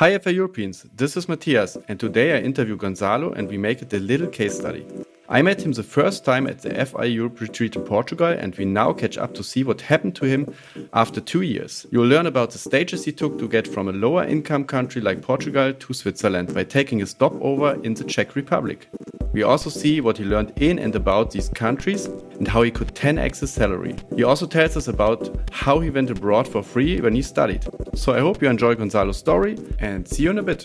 Hi FI Europeans, this is Matthias, and today I interview Gonzalo and we make it a little case study. I met him the first time at the FI Europe retreat in Portugal, and we now catch up to see what happened to him after 2 years. You'll learn about the stages he took to get from a lower income country like Portugal to Switzerland by taking a stopover in the Czech Republic. We also see what he learned in and about these countries and how he could 10x his salary. He also tells us about how he went abroad for free when he studied. So I hope you enjoy Gonzalo's story and see you in a bit.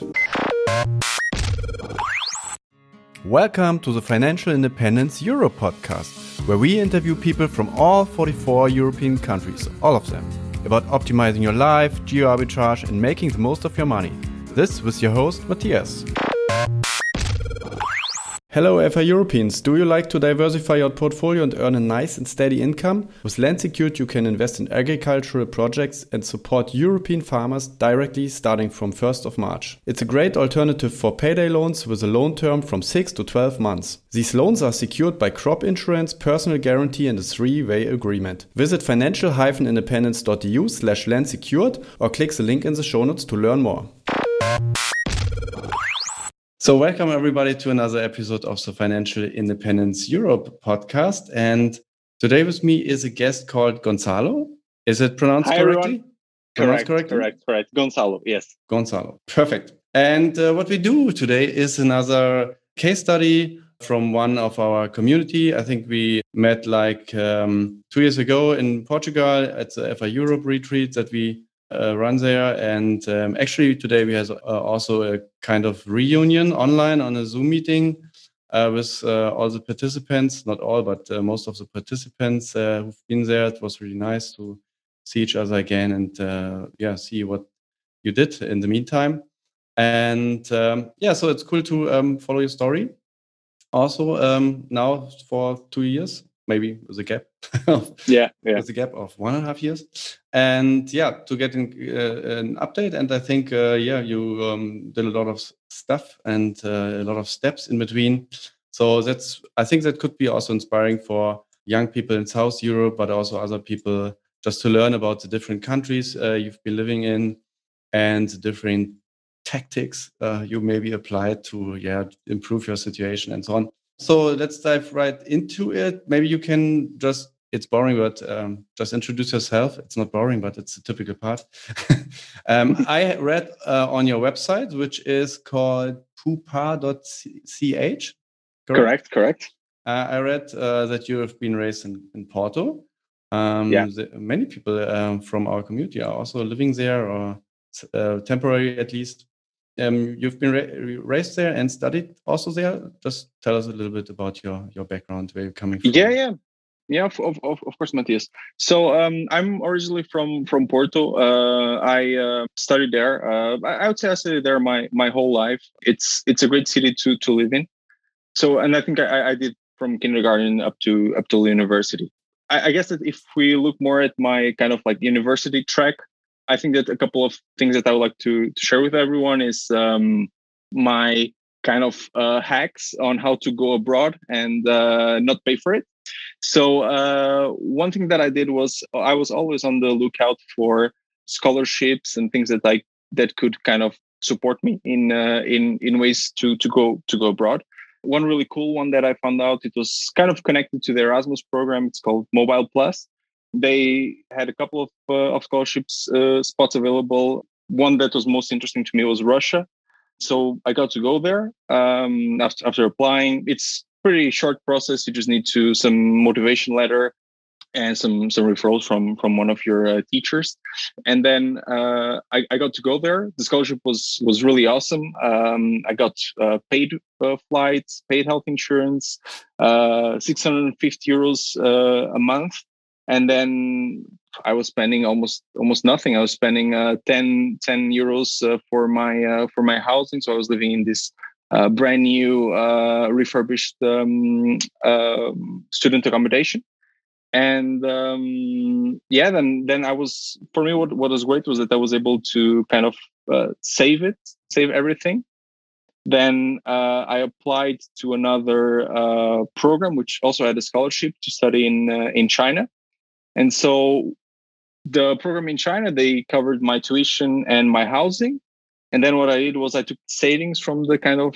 Welcome to the Financial Independence Europe podcast, where we interview people from all 44 European countries, all of them, about optimizing your life, geo-arbitrage and making the most of your money. This with your host, Matthias. Hello FI Europeans, do you like to diversify your portfolio and earn a nice and steady income? With Land Secured you can invest in agricultural projects and support European farmers directly starting from 1st of March. It's a great alternative for payday loans with a loan term from 6 to 12 months. These loans are secured by crop insurance, personal guarantee and a three-way agreement. Visit financial-independence.eu/landsecured or click the link in the show notes to learn more. So welcome everybody to another episode of the Financial Independence Europe podcast. And today with me is a guest called Gonzalo. Is it pronounced correctly? Correct. Gonzalo, yes. Gonzalo, perfect. And what we do today is another case study from one of our community. I think we met like 2 years ago in Portugal at the FI Europe retreat that we run there, and actually today we have also a kind of reunion online on a Zoom meeting with all the participants, not all, but most of the participants who've been there. It was really nice to see each other again and see what you did in the meantime. And so it's cool to follow your story. Also now for 2 years. Maybe with a gap. With a gap of 1.5 years. And to get an update. And I think, you did a lot of stuff and a lot of steps in between. So I think that could be also inspiring for young people in South Europe, but also other people just to learn about the different countries you've been living in and the different tactics you maybe applied to improve your situation and so on. So let's dive right into it. Maybe you can it's boring, but just introduce yourself. It's not boring, but it's a typical part. I read on your website, which is called poopa.ch. Correct. I read that you have been raised in Porto. Many people from our community are also living there or temporary at least. You've been raised there and studied also there. Just tell us a little bit about your background, where you're coming from. Of course, Matthias. So I'm originally from Porto. I studied there. I would say I studied there my whole life. It's a great city to live in. So, and I think I did from kindergarten up to university. I guess that if we look more at my kind of like university track, I think that a couple of things that I would like to share with everyone is my kind of hacks on how to go abroad and not pay for it. So one thing that I did was I was always on the lookout for scholarships and things that could kind of support me in ways to go abroad. One really cool one that I found out, it was kind of connected to the Erasmus program. It's called Mobile Plus. They had a couple of scholarships spots available. One that was most interesting to me was Russia. So I got to go there after applying. It's pretty short process. You just need some motivation letter and some referrals from one of your teachers. And then I got to go there. The scholarship was really awesome. I got paid flights, paid health insurance, €650 a month. And then I was spending almost nothing. I was spending 10 euros for my housing. So I was living in this brand new refurbished student accommodation. And then I was, for me, what was great was that I was able to kind of save everything. Then I applied to another program, which also had a scholarship to study in China. And so the program in China, they covered my tuition and my housing. And then what I did was I took savings from the kind of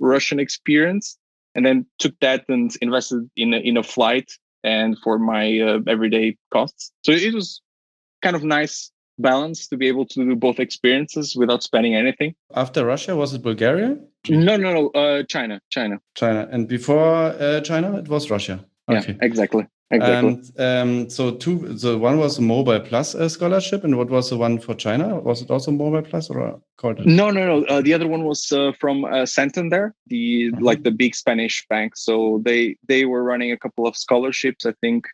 Russian experience, and then took that and invested in a flight and for my everyday costs. So it was kind of nice balance to be able to do both experiences without spending anything. After Russia, was it Bulgaria? No. China. And before China, it was Russia. Okay. Yeah, exactly. And so the one was a Mobile Plus scholarship, and what was the one for China? Was it also Mobile Plus or called it? No. The other one was from Santander, the big Spanish bank. So they were running a couple of scholarships, I think,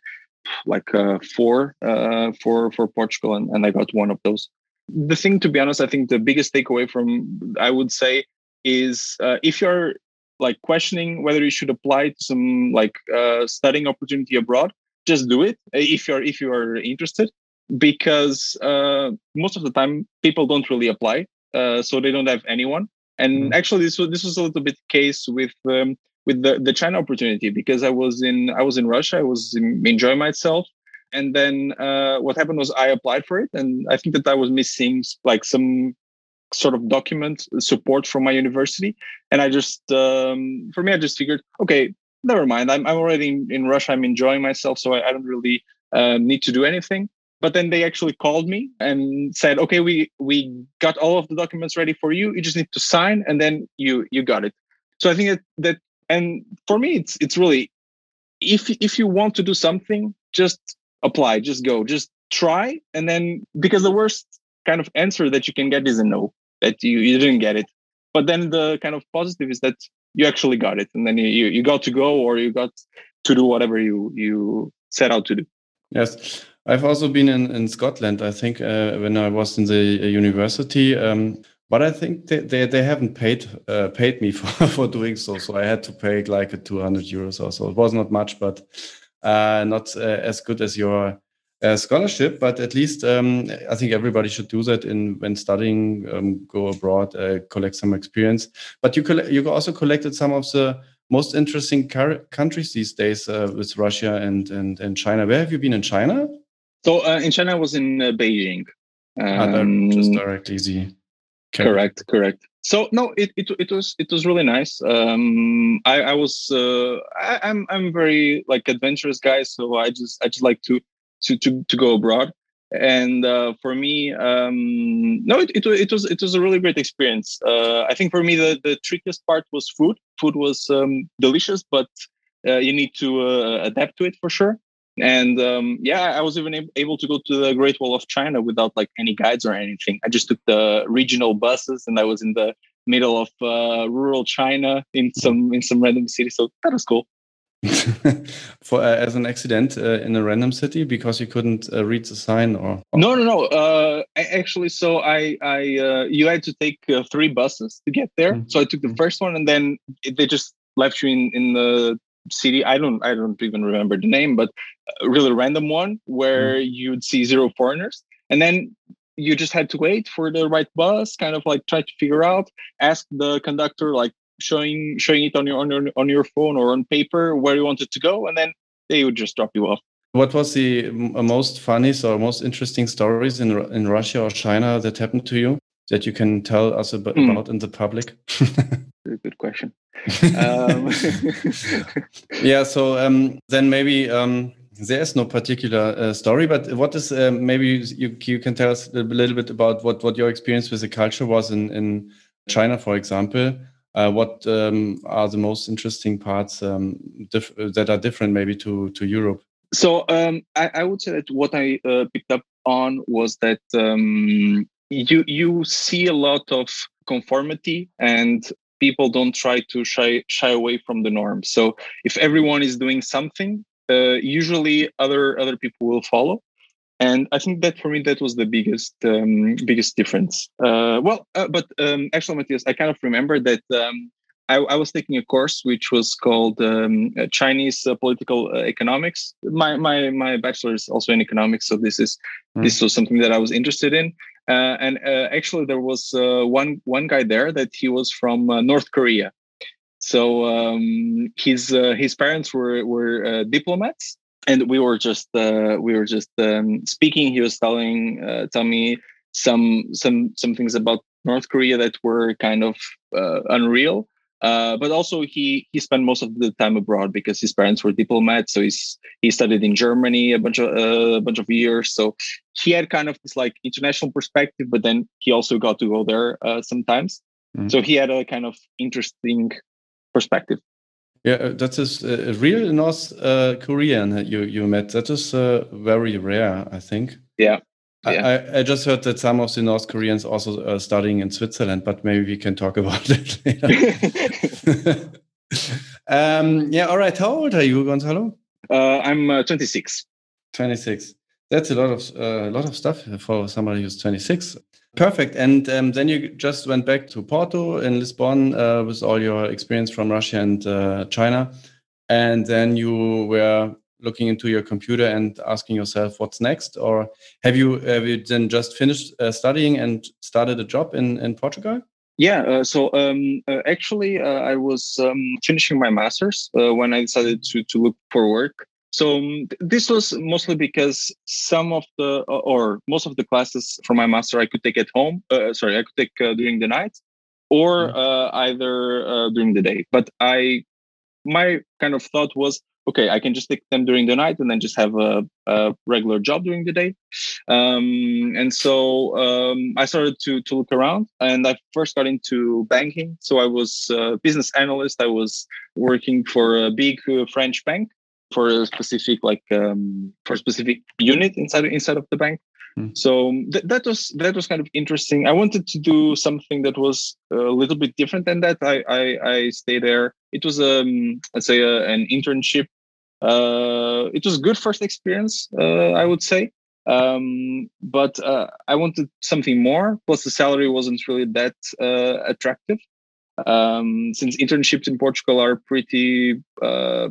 like four for Portugal, and I got one of those. The thing, to be honest, I think the biggest takeaway from, I would say, is if you're like questioning whether you should apply to some studying opportunity abroad, just do it if you are interested, because most of the time people don't really apply, so they don't have anyone. And actually, this was a little bit case with the China opportunity, because I was in Russia, enjoying myself, and then what happened was I applied for it, and I think that I was missing like some sort of document support from my university, and I just I just figured, okay, never mind, I'm already in Russia, I'm enjoying myself, so I don't really need to do anything. But then they actually called me and said, okay, we got all of the documents ready for you, you just need to sign, and then you got it. So I think that and for me it's really, if you want to do something, just apply, just go, just try. And then, because the worst kind of answer that you can get is a no, that you didn't get it. But then the kind of positive is that you actually got it, and then you got to go, or you got to do whatever you set out to do. Yes, I've also been in Scotland, I think, when I was in the university, but I think they haven't paid me for doing so. So I had to pay like a 200 euros or so. It was not much, but not as good as your scholarship. But at least I think everybody should do that when studying, go abroad, collect some experience. But you also collected some of the most interesting countries these days, with Russia and China. Where have you been in China? So in China, I was in Beijing. Just directly easy. Okay. Correct. So no, it was really nice. I'm very adventurous guy, so I just like to go abroad. And for me, it was a really great experience. I think for me the trickiest part was food. Food was delicious, but you need to adapt to it for sure. And I was even able to go to the Great Wall of China without any guides or anything. I just took the regional buses, and I was in the middle of rural China in some random city. So that was cool. For as an accident in a random city, because you couldn't read the sign, or no. Actually, so I you had to take 3 buses to get there. So I took the first one, and then they just left you in the city. I don't even remember the name, but a really random one where you'd see 0 foreigners, and then you just had to wait for the right bus, kind of try to figure out, ask the conductor, showing it on your phone or on paper where you wanted to go, and then they would just drop you off. What was the most funny or most interesting stories in Russia or China that happened to you that you can tell us about in the public? Good question. Yeah, so then maybe there is no particular story, but what is maybe you can tell us a little bit about what your experience with the culture was in China, for example. What are the most interesting parts that are different maybe to Europe? So I would say that what I picked up on was that you see a lot of conformity, and people don't try to shy away from the norm. So if everyone is doing something, usually other people will follow. And I think that for me, that was the biggest difference. Actually, Matthias, I kind of remember that I was taking a course which was called Chinese Political Economics. My bachelor is also in economics, so this was something that I was interested in. Actually, there was one guy there that he was from North Korea. So his parents were diplomats. And we were just speaking. He was telling me some things about North Korea that were kind of unreal. But also he spent most of the time abroad because his parents were diplomats. So he studied in Germany a bunch of years. So he had kind of this like international perspective, but then he also got to go there sometimes. Mm-hmm. So he had a kind of interesting perspective. Yeah, that is a real North Korean you met. That is very rare, I think. Yeah. Yeah. I just heard that some of the North Koreans also are studying in Switzerland, but maybe we can talk about that later. Yeah, all right. How old are you, Gonzalo? I'm 26. 26. That's a lot of stuff for somebody who's 26. Perfect. And then you just went back to Porto in Lisbon with all your experience from Russia and China. And then you were looking into your computer and asking yourself what's next, or have you then just finished studying and started a job in Portugal? Yeah. So actually, I was finishing my master's when I decided to look for work. So this was mostly because most of the classes from my master I could take at home. I could take during the night or either during the day. But my kind of thought was, okay, I can just take them during the night and then just have a regular job during the day. And so I started to look around, and I first got into banking. So I was a business analyst. I was working for a big French bank for a specific unit inside of the bank. Mm. So that was kind of interesting. I wanted to do something that was a little bit different than that. I stayed there. It was an internship. It was a good first experience, I would say. But I wanted something more. Plus, the salary wasn't really that attractive. Since internships in Portugal are pretty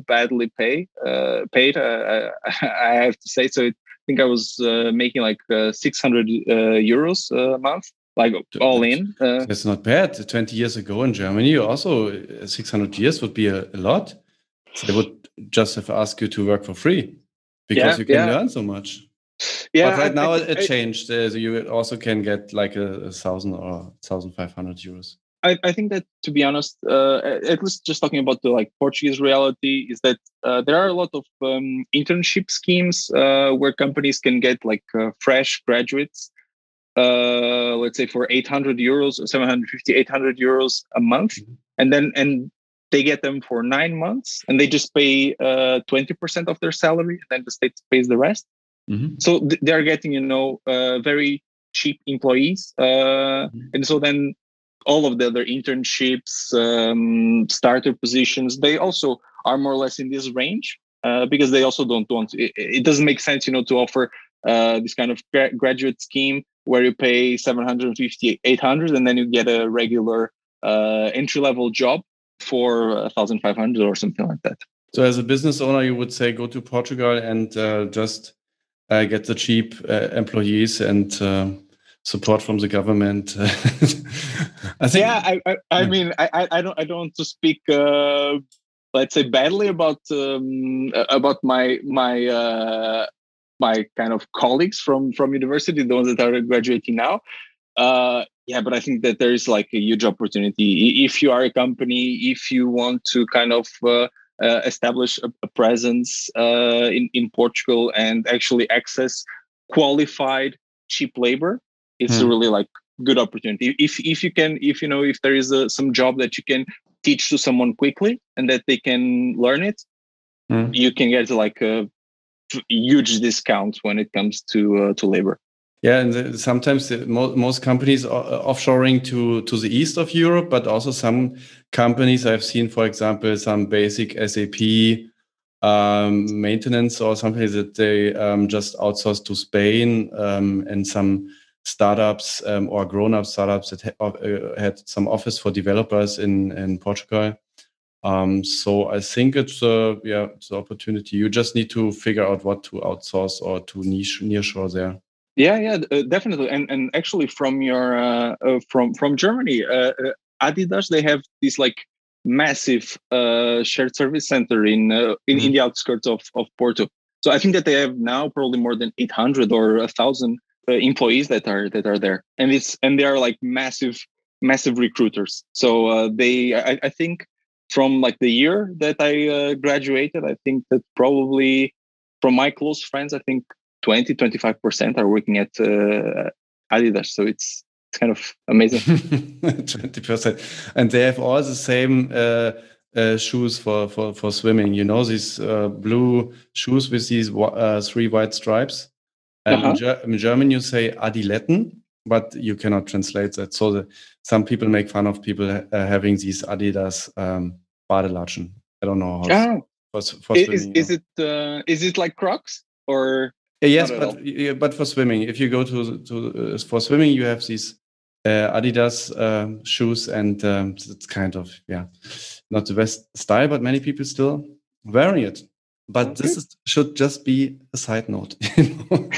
badly paid, I have to say. So I think I was making like 600 euros a month, like all in. That's not bad. 20 years ago in Germany, also 600 euros would be a lot. They would just have asked you to work for free because you can learn so much. Yeah, but now it changed. So you also can get like 1,000 or 1,500 euros. I think that, to be honest, at least just talking about the like Portuguese reality, is that there are a lot of internship schemes where companies can get like fresh graduates, let's say for 800 euros, 750, 800 euros a month. Mm-hmm. And they get them for 9 months, and they just pay 20% of their salary, and then the state pays the rest. Mm-hmm. So they're getting, very cheap employees. Mm-hmm. And so then all of the other internships, starter positions, they also are more or less in this range because they also don't want. It doesn't make sense, to offer this kind of graduate scheme where you pay 750, 800, and then you get a regular entry-level job for 1,500 or something like that. So, as a business owner, you would say go to Portugal and just get the cheap employees and support from the government. I think, I don't want to speak, let's say, badly about my kind of colleagues from university, the ones that are graduating now. But I think that there is like a huge opportunity if you are a company, if you want to kind of establish a presence in Portugal and actually access qualified cheap labor. It's really like good opportunity. If there is some job that you can teach to someone quickly and that they can learn it, you can get like a huge discount when it comes to labor. Yeah, and sometimes most companies are offshoring to the east of Europe, but also some companies I've seen, for example, some basic SAP maintenance or something that they just outsource to Spain and some startups or grown-up startups that had some office for developers in Portugal. So I think it's an opportunity. You just need to figure out what to outsource or to nearshore there. Yeah, definitely. And actually, from your from Germany, Adidas, they have this like massive shared service center in the outskirts of Porto. So I think that they have now probably more than 800 or 1,000 employees that are there, and they are like massive recruiters. So I think from like the year that I graduated, I think that probably from my close friends, I think 20-25% are working at Adidas. So it's kind of amazing. 20%, and they have all the same shoes for swimming. You know, these blue shoes with these three white stripes. In German, you say Adiletten, but you cannot translate that. So some people make fun of people having these Adidas Badelatschen. I don't know how. Is it like Crocs or? Yes, but for swimming. If you go to for swimming, you have these Adidas shoes, and it's kind of not the best style, but many people still wearing it. But okay. This should just be a side note. You know?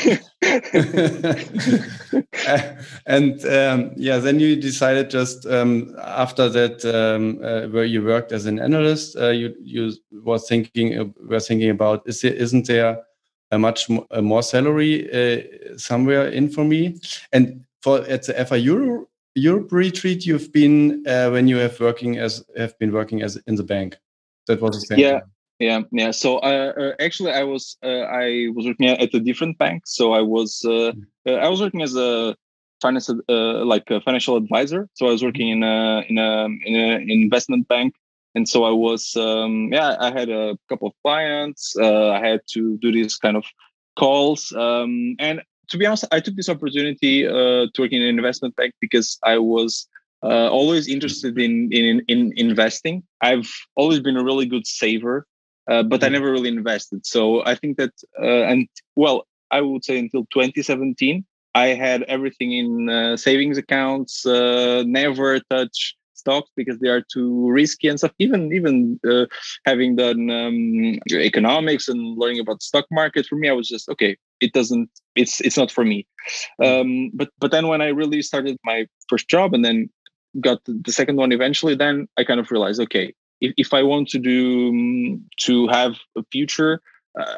And then you decided just after that, where you worked as an analyst, you were thinking about, isn't there a more salary somewhere in for me? And at the FI Europe retreat, you've been working in the bank. That was the same. Yeah. Time. Yeah. So actually, I was working at a different bank. So I was working as a finance financial advisor. So I was working in an investment bank, and so I was I had a couple of clients. I had to do these kind of calls, and to be honest, I took this opportunity to work in an investment bank because I was always interested in investing. I've always been a really good saver, but I never really invested. So I think that, I would say until 2017, I had everything in savings accounts, never touch stocks because they are too risky and stuff. Even having done economics and learning about the stock market, for me, I was just, okay, it's not for me. But then when I really started my first job and then got the second one eventually, then I kind of realized, okay, if I want to have a future,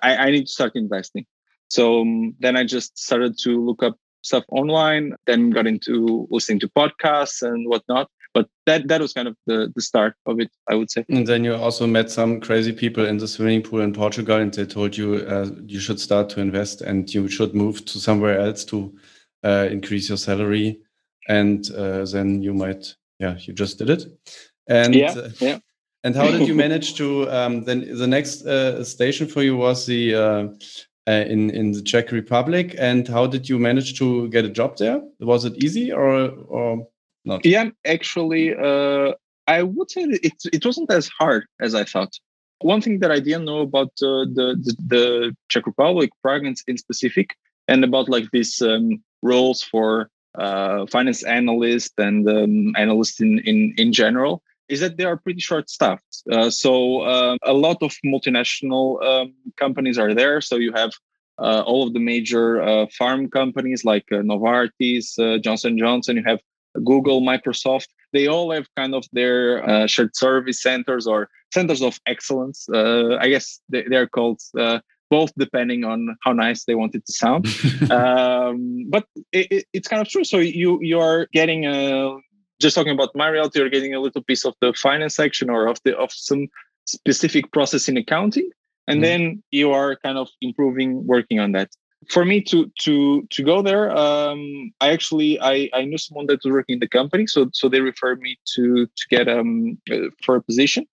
I need to start investing. So then I just started to look up stuff online, then got into listening to podcasts and whatnot. But that was kind of the start of it, I would say. And then you also met some crazy people in the swimming pool in Portugal, and they told you you should start to invest and you should move to somewhere else to increase your salary. And then you might, you just did it. And and how did you manage to? Then the next station for you was the in the Czech Republic. And how did you manage to get a job there? Was it easy or not? Yeah, actually, I would say it wasn't as hard as I thought. One thing that I didn't know about the Czech Republic, Prague in specific, and about like these roles for finance analyst and analysts in general is that they are pretty short-staffed. So a lot of multinational companies are there. So you have all of the major farm companies like Novartis, Johnson & Johnson. You have Google, Microsoft. They all have kind of their shared service centers or centers of excellence. I guess they are called both, depending on how nice they want it to sound. But it's kind of true. So you are getting just talking about my reality. You're getting a little piece of the finance section or of some specific process in accounting, and then you are kind of improving, working on that. For me to go there, I knew someone that was working in the company, so they referred me to get for a position,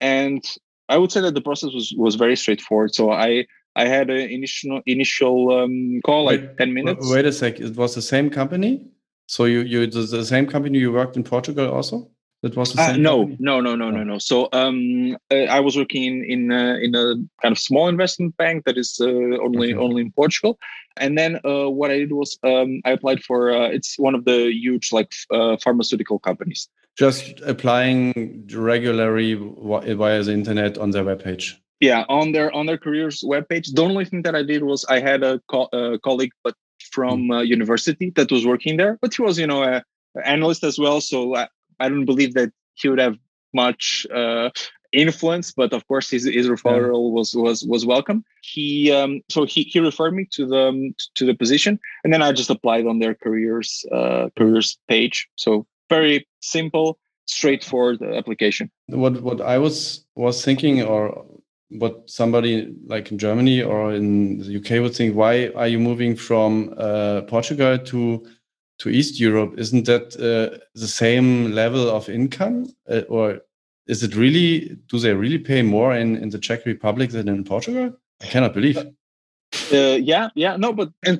and I would say that the process was very straightforward. So I had an initial call, like 10 minutes. Wait a sec. It was the same company? So the same company you worked in Portugal also? That was the same company? No. So I was working in a kind of small investment bank that is only in Portugal. And then what I did was I applied for, it's one of the huge pharmaceutical companies. Just applying regularly via the internet on their webpage. Yeah, on their careers webpage. The only thing that I did was I had a colleague, but from university that was working there, but he was, an analyst as well. So I don't believe that he would have much influence, but of course his referral was welcome. He referred me to the position, and then I just applied on their careers page. So very simple, straightforward application. What I was thinking, or what somebody like in Germany or in the UK would think, why are you moving from Portugal to East Europe? Isn't that the same level of income, or is it really? Do they really pay more in the Czech Republic than in Portugal? I cannot believe. And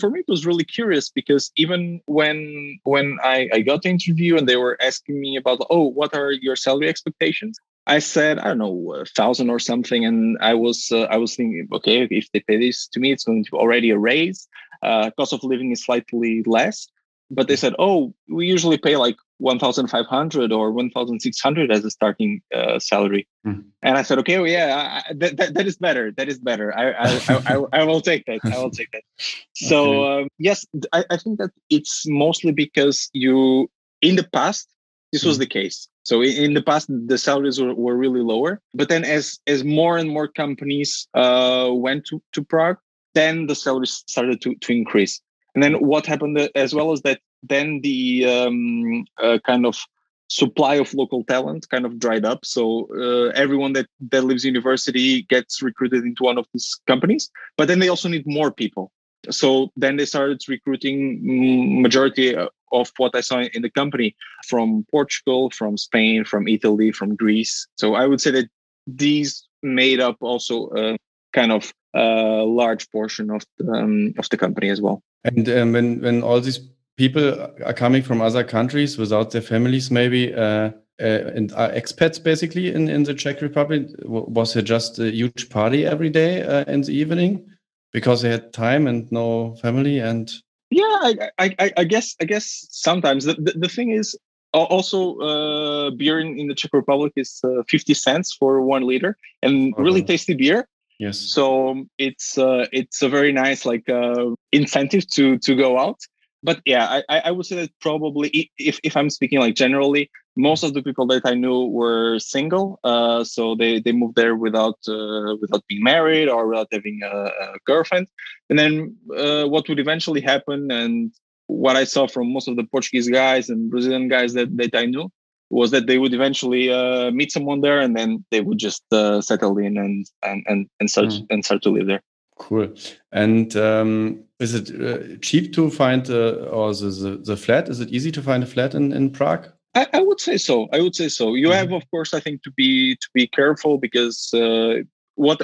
for me it was really curious, because even when I got the interview and they were asking me about, what are your salary expectations? I said, I don't know, 1,000 or something, and I was thinking, okay, if they pay this to me, it's going to be already a raise. Cost of living is slightly less. But they said, we usually pay like 1,500 or 1,600 as a starting salary. Mm-hmm. And I said, okay, that is better. That is better. I will take that. I will take that. So, okay. I think that it's mostly because in the past, this was the case. So in the past, the salaries were really lower. But then as more and more companies went to Prague, then the salaries started to increase. And then what happened as well is that then the kind of supply of local talent kind of dried up. So everyone that leaves university gets recruited into one of these companies, but then they also need more people. So then they started recruiting majority of what I saw in the company from Portugal, from Spain, from Italy, from Greece. So I would say that these made up also kind of a large portion of the company as well. And when all these people are coming from other countries without their families, maybe and are expats basically in the Czech Republic, was it just a huge party every day in the evening because they had time and no family? And I guess sometimes the thing is also beer in the Czech Republic is 50 cents for 1 liter, and really tasty beer. Yes. So it's a very nice incentive to go out. But I would say that probably if I'm speaking generally, most of the people that I knew were single. So they moved there without being married or without having a girlfriend. And then what would eventually happen, and what I saw from most of the Portuguese guys and Brazilian guys that I knew, was that they would eventually meet someone there, and then they would just settle in and start to live there. Cool. And is it cheap to find the flat? Is it easy to find a flat in Prague? I would say so. You have, of course, I think to be careful, because what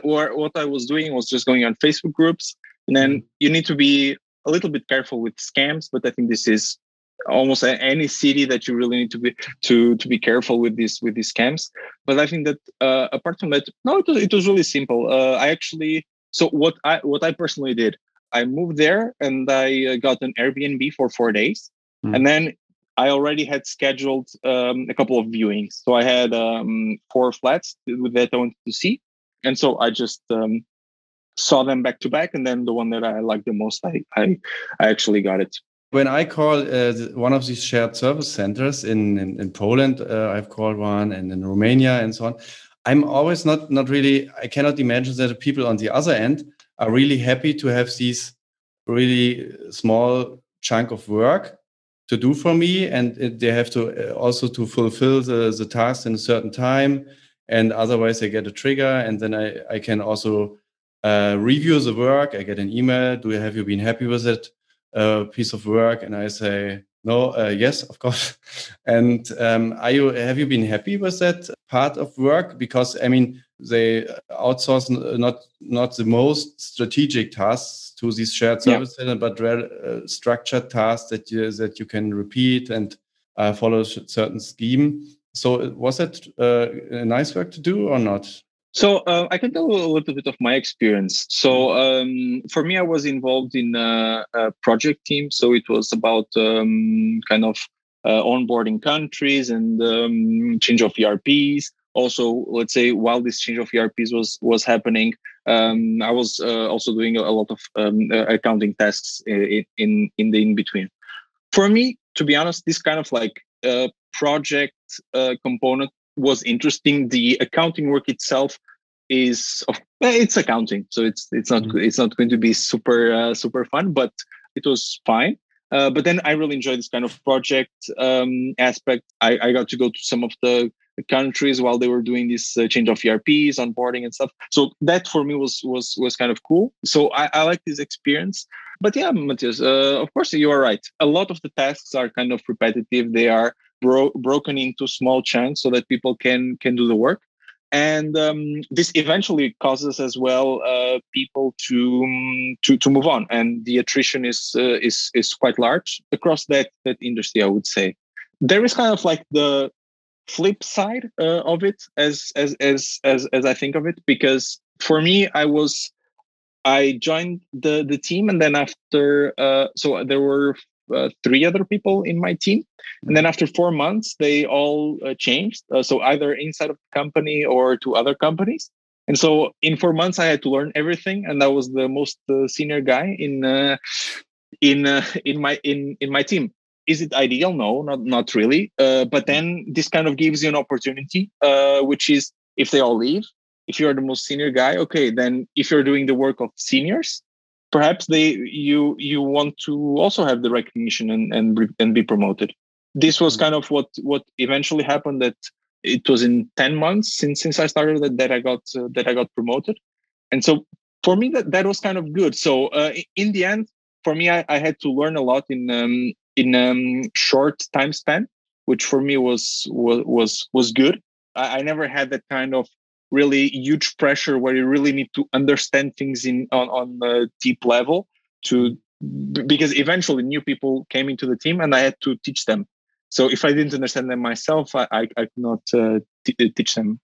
I was doing was just going on Facebook groups, and then you need to be a little bit careful with scams. But I think this is almost any city that you really need to be careful with these scams. But I think that apart from that, no, it was really simple. What I personally did, I moved there and I got an Airbnb for 4 days, and then I already had scheduled a couple of viewings. So I had 4 flats that I wanted to see, and so I just saw them back to back, and then the one that I liked the most, I actually got it. When I call one of these shared service centers in Poland, I've called one, and in Romania and so on, I'm always not really, I cannot imagine that the people on the other end are really happy to have these really small chunk of work to do for me. And they have to also to fulfill the task in a certain time. And otherwise they get a trigger. And then I can also review the work. I get an email. Have you been happy with it? Piece of work, and I say no, yes, of course. And have you been happy with that part of work? Because I mean, they outsource not the most strategic tasks to these shared service center, but structured tasks that you can repeat and follow a certain scheme. So was it a nice work to do or not? So I can tell you a little bit of my experience. So for me, I was involved in a project team. So it was about onboarding countries and change of ERPs. Also, let's say while this change of ERPs was happening, I was also doing a lot of accounting tasks in the in-between. For me, to be honest, this kind of project component was interesting. The accounting work itself is, it's accounting, so it's not going to be super fun, but it was fine. But then I really enjoyed this kind of project aspect. I got to go to some of the countries while they were doing this change of ERPs, onboarding and stuff. So that for me was kind of cool. So I like this experience. But yeah, Matthias, of course, you are right. A lot of the tasks are kind of repetitive. They are broken into small chunks so that people can do the work. And this eventually causes as well people to move on, and the attrition is quite large across that industry. I would say there is kind of like the flip side of it, as I think of it, because for me, I joined the team, and then after so there were 3 other people in my team. And then after 4 months, they all changed. So either inside of the company or to other companies. And so in 4 months, I had to learn everything. And I was the most senior guy in my team. Is it ideal? No, not really. But then this kind of gives you an opportunity, which is if they all leave, if you're the most senior guy, okay, then if you're doing the work of seniors, perhaps you want to also have the recognition and be promoted. This was kind of what eventually happened. That it was in 10 months since I started that I got promoted, and so for me that was kind of good. So in the end, for me, I had to learn a lot in short time span, which for me was good. I never had that kind of really huge pressure where you really need to understand things on a deep level because eventually new people came into the team and I had to teach them. So if I didn't understand them myself, I could not teach them.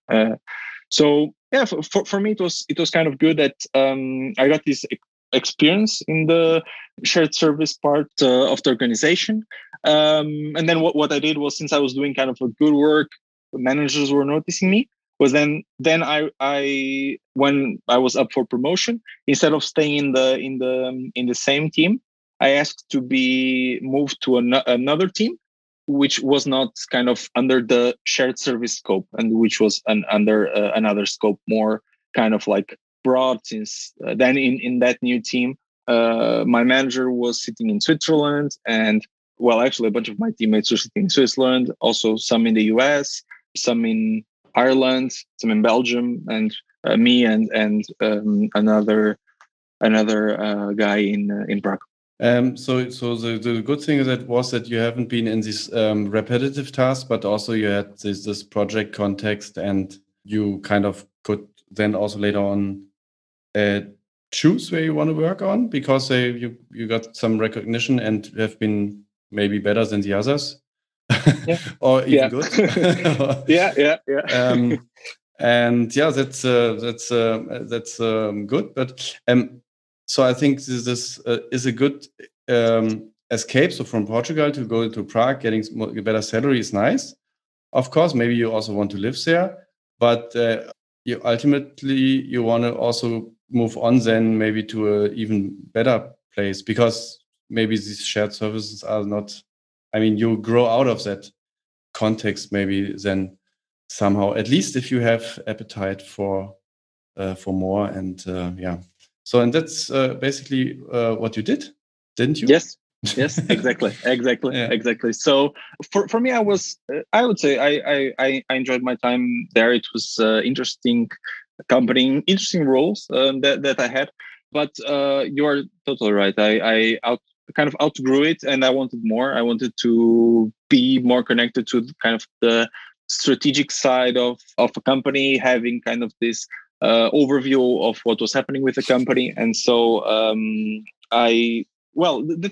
So yeah, for me it was kind of good that I got this experience in the shared service part of the organization. And then what I did was, since I was doing kind of a good work, the managers were noticing me. Was then I when I was up for promotion, instead of staying in the same team, I asked to be moved to another team, which was not kind of under the shared service scope, and which was under another scope, more kind of like broad. Since then in that new team, my manager was sitting in Switzerland, and well, actually a bunch of my teammates were sitting in Switzerland, also some in the US, some in Ireland, some in Belgium, and me and another guy in Prague. So the good thing is that you haven't been in these repetitive tasks, but also you had this project context, and you kind of could then also later on choose where you want to work on, because you got some recognition and have been maybe better than the others. Yeah. Or even good. yeah. And yeah, that's good. But so I think this is a good escape. So from Portugal to go to Prague, getting a better salary is nice. Of course, maybe you also want to live there, but you ultimately you want to also move on then maybe to an even better place, because maybe these shared services are not. I mean, you grow out of that context maybe then somehow, at least if you have appetite for more. And yeah. So, and that's basically what you did, didn't you? Yes, exactly. Yeah. Exactly. So for me, I would say I enjoyed my time there. It was interesting company, interesting roles that I had, but you're totally right. I kind of outgrew it, and I wanted more. I wanted to be more connected to kind of the strategic side of a company, having kind of this overview of what was happening with the company. And so the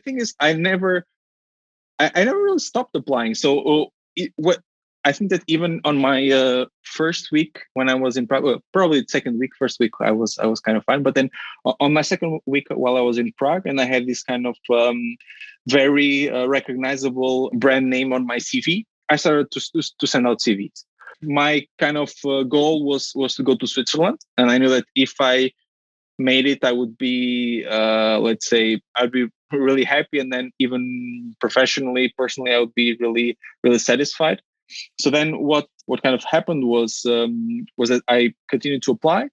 thing is, I never really stopped applying. So I think that even on my first week when I was in Prague, probably second week, first week, I was kind of fine. But then on my second week while I was in Prague, and I had this kind of very recognizable brand name on my CV, I started to send out CVs. My kind of goal was to go to Switzerland. And I knew that if I made it, I would be, let's say, I'd be really happy. And then even professionally, personally, I would be really, really satisfied. So then what kind of happened was that I continued to apply.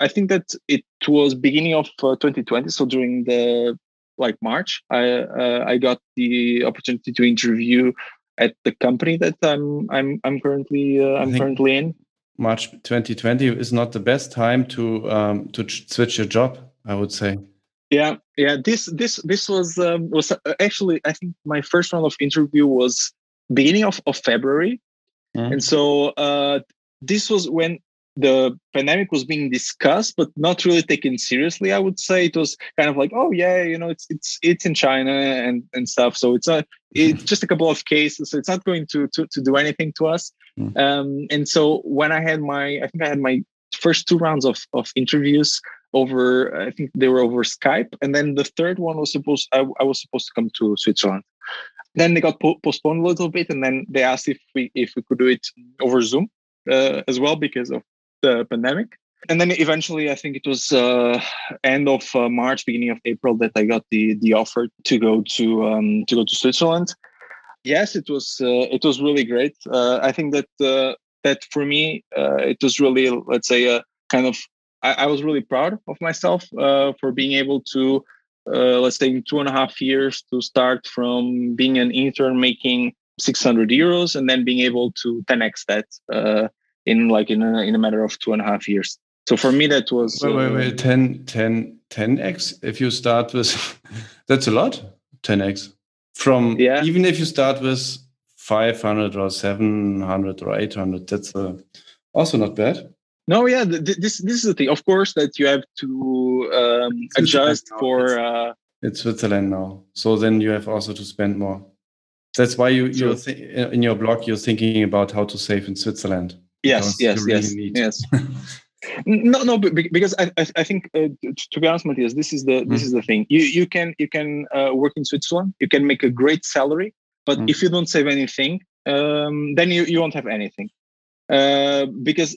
I think that it was beginning of 2020. So during the March, I got the opportunity to interview at the company that I'm currently in. March 2020 is not the best time to switch your job, I would say. Yeah. This was actually, I think my first round of interview was beginning of February, and so this was when the pandemic was being discussed, but not really taken seriously. I would say it was kind of like, oh yeah, you know, it's in China and stuff. So it's not, it's just a couple of cases. So it's not going to do anything to us. And so when I had my first two rounds of interviews over, I think they were over Skype, and then the third one was I was supposed to come to Switzerland. Then they got postponed a little bit, and then they asked if we could do it over Zoom as well because of the pandemic. And then eventually, I think it was end of March, beginning of April, that I got the offer to go to Switzerland. Yes, it was really great. I think that for me, it was really, let's say, I was really proud of myself for being able to, let's say, in 2.5 years, to start from being an intern making 600 euros and then being able to 10x that. In a matter of 2.5 years. So for me, that was... Wait, 10x? If you start with... That's a lot, 10x. Even if you start with 500 or 700 or 800, that's also not bad. No, yeah, this is the thing. Of course, that you have to adjust for... It's Switzerland now. So then you have also to spend more. That's why in your blog, you're thinking about how to save in Switzerland. Yes. No, because I think to be honest, Matthias, this is the thing. You can work in Switzerland. You can make a great salary, but if you don't save anything, then you won't have anything. Because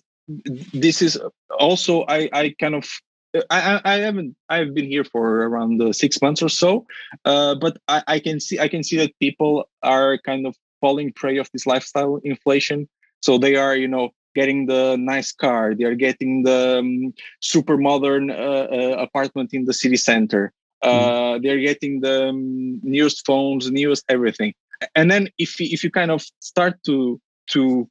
this is also I've been here for around 6 months or so, but I can see that people are kind of falling prey of this lifestyle inflation. So they are, you know, getting the nice car. They are getting the super modern apartment in the city center. They are getting the newest phones, newest everything. And then if you kind of start to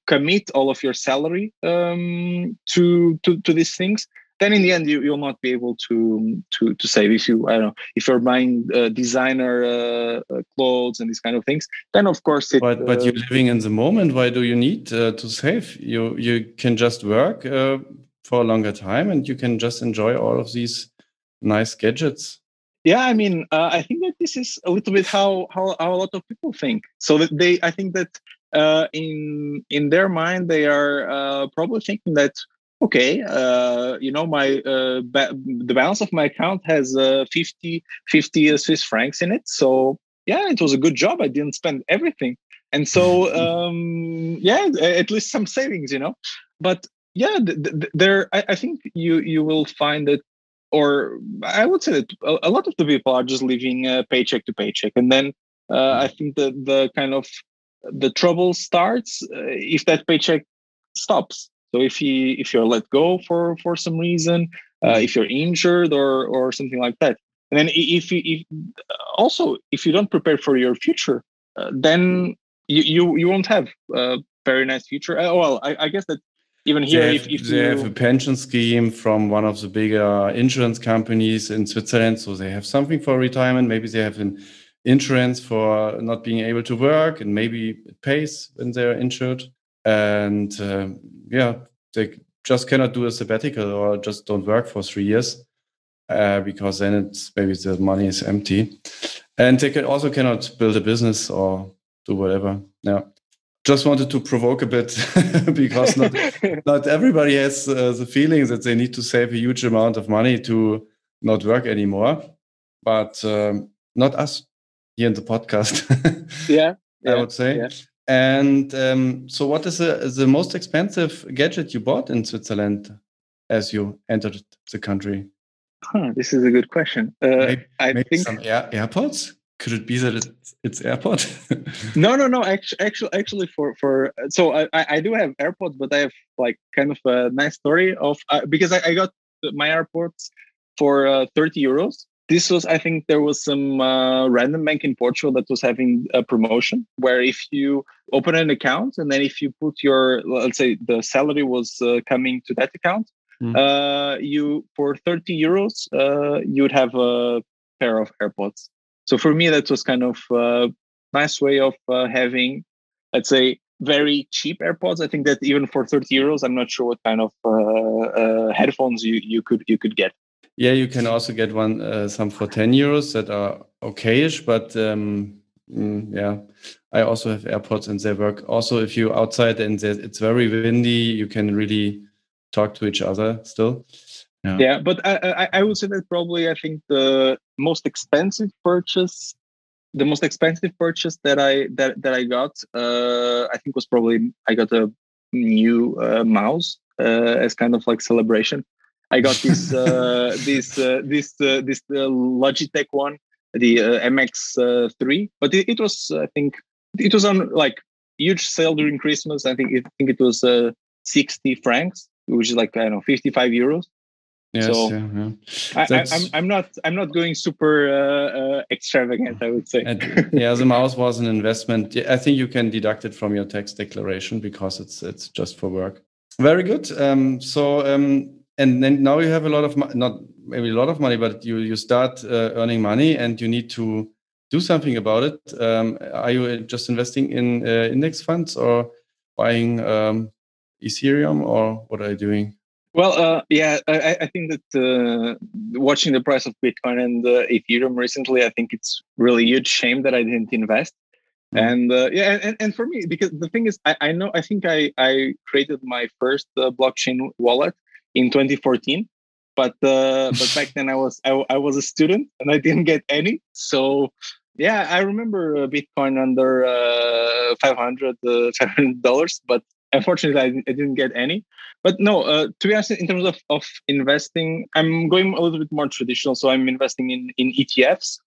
commit all of your salary to these things, then in the end you'll not be able to save. If you're buying designer clothes and these kind of things, then of course but you're living in the moment. Why do you need to save? You can just work for a longer time, and you can just enjoy all of these nice gadgets. Yeah, I mean, I think that this is a little bit how a lot of people think. So that in their mind they are probably thinking that, okay, my the balance of my account has 50 Swiss francs in it. So yeah, it was a good job. I didn't spend everything, and so at least some savings, you know. But yeah, there I think you will find that, or I would say that a lot of the people are just living paycheck to paycheck, and then I think that the kind of the trouble starts if that paycheck stops. So if you're let go for some reason, if you're injured or something like that, and then if you don't prepare for your future, then you won't have a very nice future. I guess that even here, if they have a pension scheme from one of the bigger insurance companies in Switzerland, so they have something for retirement. Maybe they have an insurance for not being able to work, and maybe it pays when they're insured. And they just cannot do a sabbatical or just don't work for 3 years because then it's maybe the money is empty. And they also cannot build a business or do whatever. Yeah, just wanted to provoke a bit because not everybody has the feeling that they need to save a huge amount of money to not work anymore. But not us here in the podcast. Yeah, I would say. Yeah. And so what is the most expensive gadget you bought in Switzerland as you entered the country? This is a good question. I think some AirPods? Could it be that it's AirPod? No. Actually, so I do have AirPods, but I have like kind of a nice story of because I got my AirPods for 30 euros. This was, I think, there was some random bank in Portugal that was having a promotion where if you open an account and then if you put your, let's say, the salary was coming to that account, you for 30 euros you would have a pair of AirPods. So for me, that was kind of a nice way of having, let's say, very cheap AirPods. I think that even for 30 euros, I'm not sure what kind of headphones you could get. Yeah, you can also get one some for 10 euros that are okayish, but yeah, I also have AirPods and they work. Also, if you're outside and it's very windy, you can really talk to each other still. Yeah, but I would say that probably I think the most expensive purchase that I got, I think was probably I got a new mouse as kind of like celebration. I got this this Logitech one, the MX 3, but it was, I think it was on like huge sale during Christmas. I think it was 60 francs, which is like I don't know 55 euros. Yes, so yeah. I'm not going super extravagant, I would say. Yeah, the mouse was an investment. I think you can deduct it from your tax declaration because it's just for work. Very good. And then now you have a lot of not maybe a lot of money, but you start earning money and you need to do something about it. Are you just investing in index funds or buying Ethereum, or what are you doing? Well, I think that watching the price of Bitcoin and Ethereum recently, I think it's really a huge shame that I didn't invest. Mm-hmm. And and for me, because the thing is, I know, I think I created my first blockchain wallet in 2014, but back then I was a student and I didn't get any. So yeah, I remember Bitcoin under $500, but unfortunately, I didn't get any. But no, to be honest, in terms of investing, I'm going a little bit more traditional. So I'm investing in ETFs.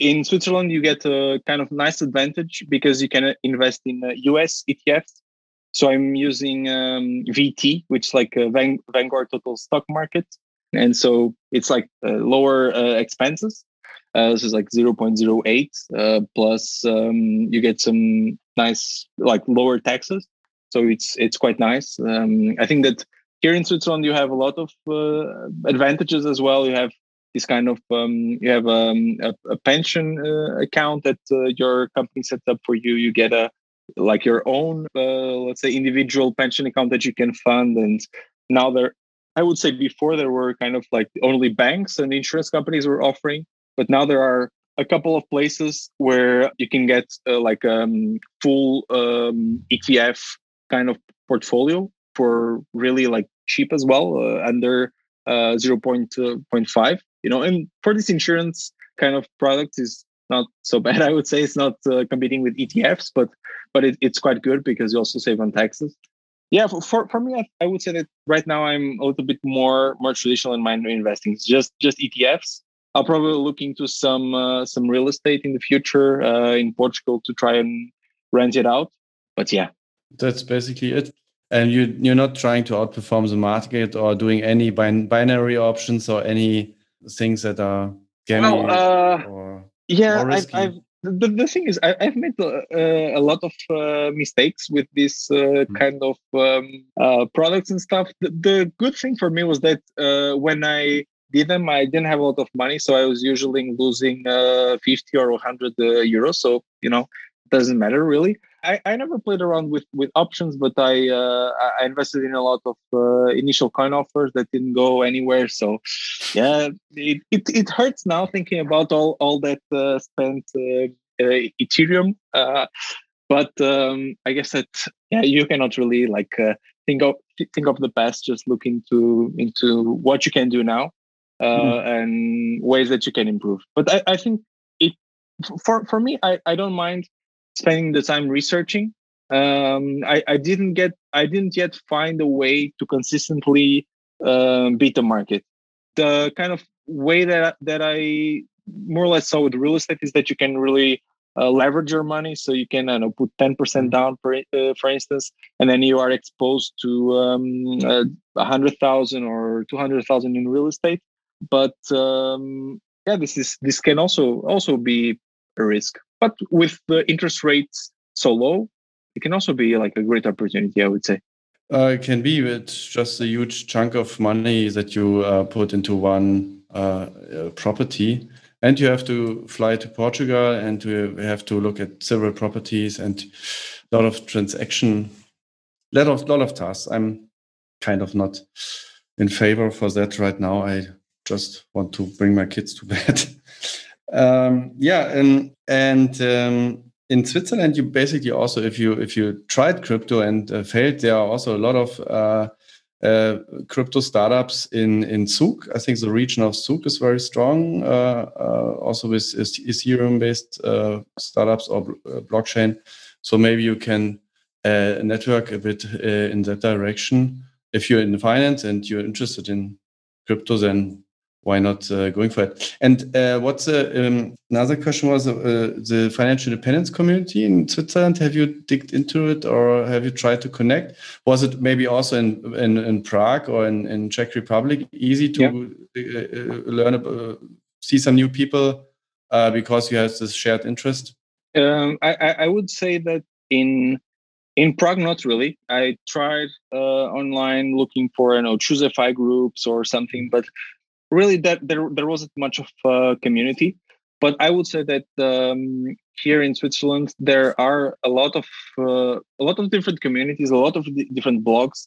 In Switzerland, you get a kind of nice advantage because you can invest in US ETFs. So I'm using VT, which is like a Vanguard total stock market. And so it's like lower expenses. This is like 0.08 plus you get some nice like lower taxes. So it's quite nice. I think that here in Switzerland you have a lot of advantages as well. You have this kind of a pension account that your company set up for you. You get a like your own let's say individual pension account that you can fund. And now I would say before there were kind of like only banks and insurance companies were offering, but now there are a couple of places where you can get like full ETF. Kind of portfolio for really like cheap as well, under 0.5, you know. And for this insurance kind of product is not so bad. I would say it's not competing with ETFs, but it's quite good because you also save on taxes. Yeah, for me, I would say that right now I'm a little bit more traditional in my investing. It's just ETFs. I'll probably look into some real estate in the future in Portugal to try and rent it out. But yeah. That's basically it. And you're not trying to outperform the market or doing any binary options or any things that are gaming or risky. The thing is, I've made a lot of mistakes with this kind of products and stuff. The good thing for me was that when I did them, I didn't have a lot of money. So I was usually losing 50 or 100 euros. So, you know, it doesn't matter really. I never played around with options, but I invested in a lot of initial coin offers that didn't go anywhere. So, yeah, it hurts now thinking about all that spent Ethereum. But I guess that you cannot really like think of the past. Just look into what you can do now and ways that you can improve. But I think it for me, I don't mind spending the time researching. I didn't yet find a way to consistently beat the market. The kind of way that I more or less saw with real estate is that you can really leverage your money. So you can, I don't know, put 10% down, for instance, and then you are exposed to 100,000 or 200,000 in real estate. But yeah, this can also be a risk. But with the interest rates so low, it can also be like a great opportunity, I would say. It can be. It's just a huge chunk of money that you put into one property. And you have to fly to Portugal and you have to look at several properties and a lot of transaction, a lot of tasks. I'm kind of not in favor for that right now. I just want to bring my kids to bed. In Switzerland, you basically also, if you tried crypto and failed, there are also a lot of crypto startups in Zug. I think the region of Zug is very strong, also with Ethereum-based startups or blockchain. So maybe you can network a bit in that direction. If you're in finance and you're interested in crypto, then why not going for it? And what's another question was the financial independence community in Switzerland. Have you digged into it or have you tried to connect? Was it maybe also in Prague or in Czech Republic easy to learn, see some new people because you have this shared interest? I would say that in Prague, not really. I tried online looking for, I know, choose FI groups or something, but really, there wasn't much of a community, but I would say that here in Switzerland there are a lot of different communities, a lot of different blogs.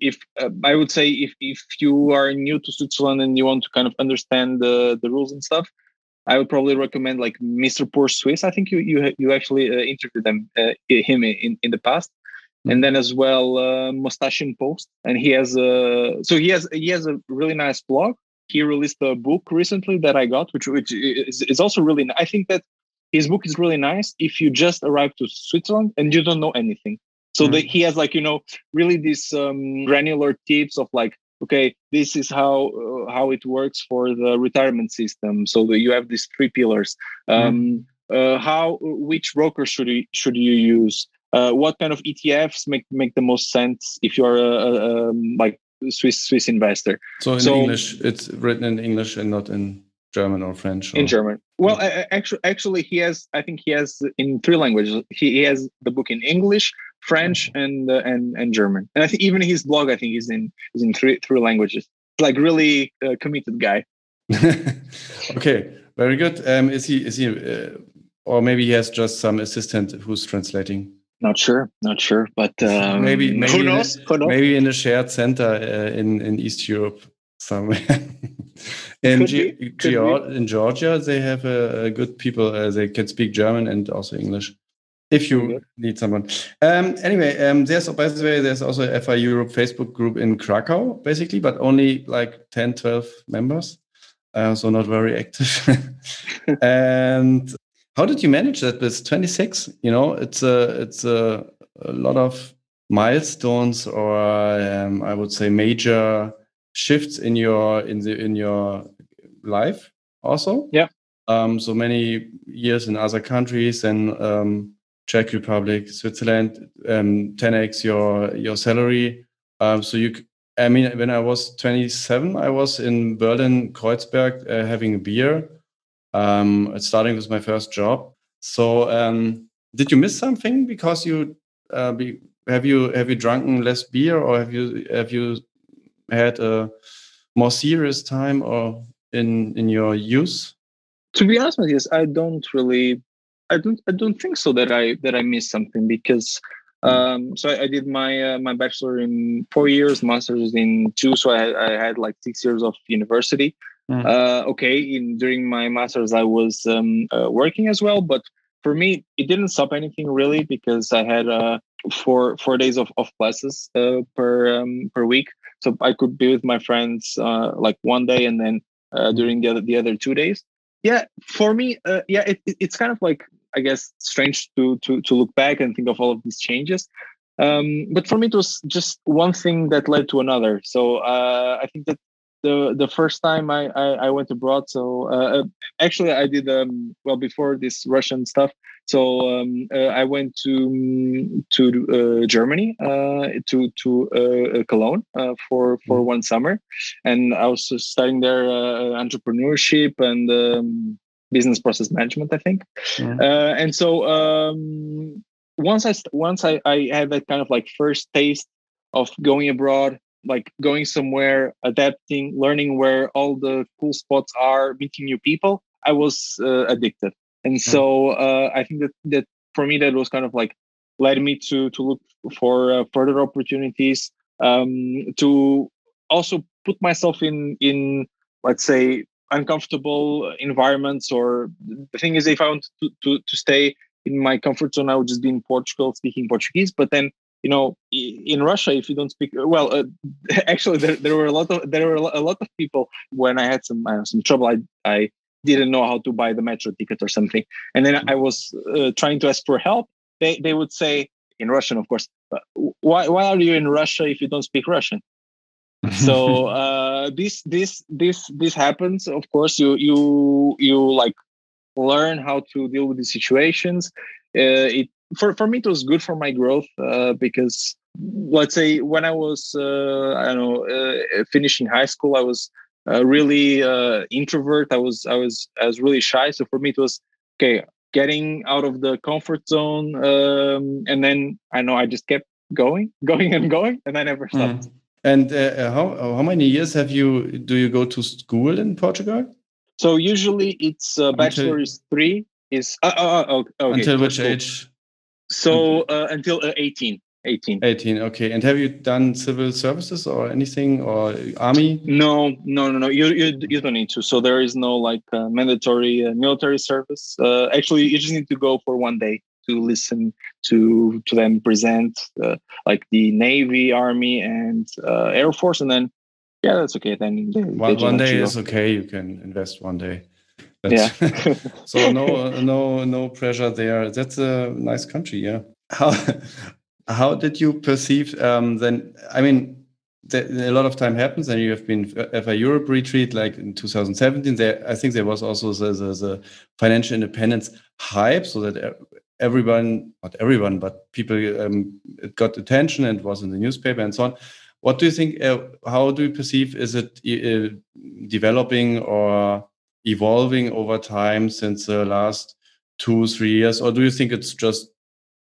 If I would say if you are new to Switzerland and you want to kind of understand the rules and stuff, I would probably recommend like Mr. Porsche Swiss. I think you actually interviewed him in the past. And then as well, Mustachian Post, and he has a really nice blog. He released a book recently that I got, which is also really. I think that his book is really nice if you just arrive to Switzerland and you don't know anything. So that he has like really these granular tips of like, okay, this is how it works for the retirement system. So that you have these three pillars. Which broker should you use? What kind of ETFs make the most sense if you're like Swiss investor? So English, it's written in English and not in German or French. In German. Well, actually, I think he has in three languages. He has the book in English, French, and German. And I think even his blog, I think, is in three languages. Like really committed guy. Okay, very good. Is he? Or maybe he has just some assistant who's translating. Not sure, but maybe who knows? Maybe in a shared center in East Europe somewhere. In Georgia, they have a good people. They can speak German and also English. If you need someone. There's also a FI Europe Facebook group in Krakow, basically, but only like 10, 12 members, so not very active. And how did you manage that with 26? You know, it's a lot of milestones, or I would say major shifts in your life also. Yeah. So many years in other countries, and Czech Republic, Switzerland, 10x your salary. When I was 27, I was in Berlin, Kreuzberg, having a beer. Starting with my first job. So, did you miss something because you have you drunken less beer, or have you had a more serious time, or in your youth? To be honest with you, I don't think so that I missed something because I did my bachelor in 4 years, master's in 2, so I had like 6 years of university. During my master's, I was working as well, but for me, it didn't stop anything really because I had 4 days of classes per week, so I could be with my friends like one day, and then during the other 2 days. Yeah, for me, it's kind of like, I guess, strange to look back and think of all of these changes. But for me, it was just one thing that led to another. So I think that the first time I went abroad. So actually I did well before this Russian stuff. So I went to Germany to Cologne for one summer, and I was studying there entrepreneurship and business process management, I think. Yeah. And so once I had that kind of like first taste of going abroad, like going somewhere, adapting, learning where all the cool spots are, meeting new people, I was addicted. And so I think that for me, that was kind of like led me to look for further opportunities, to also put myself in, let's say, uncomfortable environments. Or the thing is, if I want to stay in my comfort zone, I would just be in Portugal speaking Portuguese. But then, you know, in Russia, if you don't speak, well, actually, there were a lot of people when I had some trouble. I didn't know how to buy the metro ticket or something. And then I was trying to ask for help. They would say, in Russian, of course, why are you in Russia if you don't speak Russian? So this happens. Of course, you like learn how to deal with the situations. For me, it was good for my growth because, let's say, when I was, finishing high school, I was really introvert. I was really shy. So for me, it was okay getting out of the comfort zone, and then I know I just kept going, and I never stopped. And how many years do you go to school in Portugal? So usually it's bachelor is 3. Is okay. Until which age? So until 18. 18. Okay. And have you done civil services or anything, or army? No. You don't need to. So there is no like mandatory military service. Actually, you just need to go for one day to listen to them present like the Navy, Army, and Air Force, and then yeah, that's okay. Then one day is okay. You can invest one day. That's, yeah. So no pressure there. That's a nice country. Yeah. How did you perceive then? I mean, a lot of time happens, and you have been FI Europe retreat like in 2017. There, I think there was also the financial independence hype, so that not everyone, but people got attention and was in the newspaper and so on. What do you think? How do you perceive? Is it developing or evolving over time since the last 2-3 years, or do you think it's just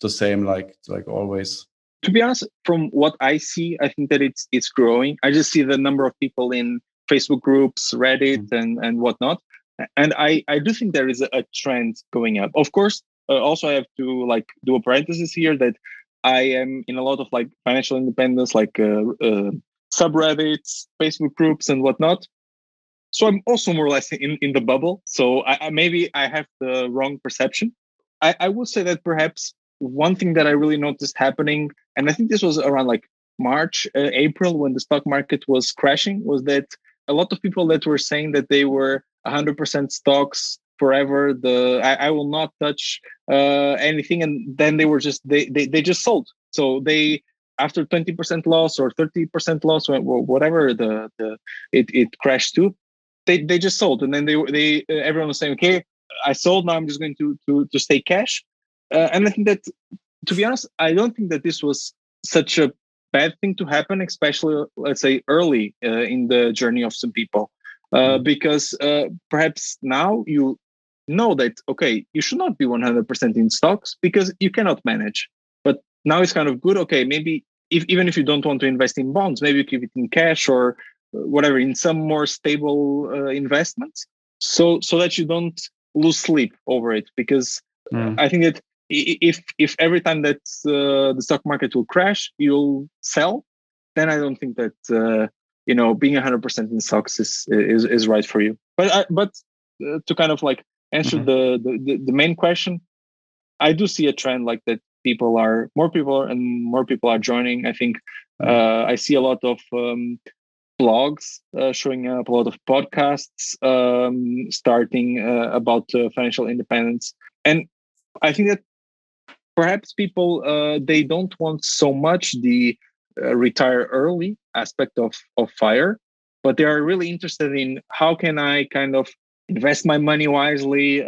the same like always? To be honest, from what I see, I think that it's growing. I just see the number of people in Facebook groups, Reddit, and whatnot. And I do think there is a trend going up. Of course, also I have to like do a parenthesis here that I am in a lot of like financial independence, like subreddits, Facebook groups, and whatnot. So I'm also more or less in the bubble. So I maybe have the wrong perception. I would say that perhaps one thing that I really noticed happening, and I think this was around like March, April, when the stock market was crashing, was that a lot of people that were saying that they were 100% stocks forever. I will not touch anything, and then they were just they just sold. So they, after 20% loss or 30% loss, whatever it crashed to, they just sold, and then they everyone was saying, okay, I sold. Now I'm just going to stay cash. And I think that, to be honest, I don't think that this was such a bad thing to happen, especially, let's say, early in the journey of some people, because perhaps now you know that, okay, you should not be 100% in stocks because you cannot manage. But now it's kind of good. Okay, maybe even if you don't want to invest in bonds, maybe you keep it in cash or whatever, in some more stable investments, so that you don't lose sleep over it. Because I think that if every time that the stock market will crash, you'll sell, then I don't think that being 100% in stocks is right for you. But to kind of like answer the main question, I do see a trend like that. More people are joining. I think I see a lot of blogs showing up, a lot of podcasts starting about financial independence, and I think that perhaps people, they don't want so much the retire early aspect of FIRE, but they are really interested in how can I kind of invest my money wisely,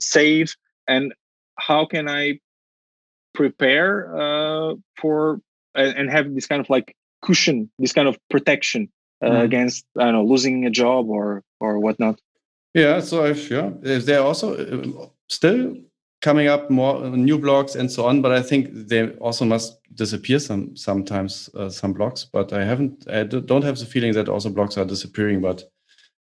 save, and how can I prepare for and have this kind of like cushion, this kind of protection against, I don't know, losing a job or whatnot. Yeah, so they're also still coming up more new blogs and so on, but I think they also must disappear sometimes, some blogs. But I don't have the feeling that also blogs are disappearing, but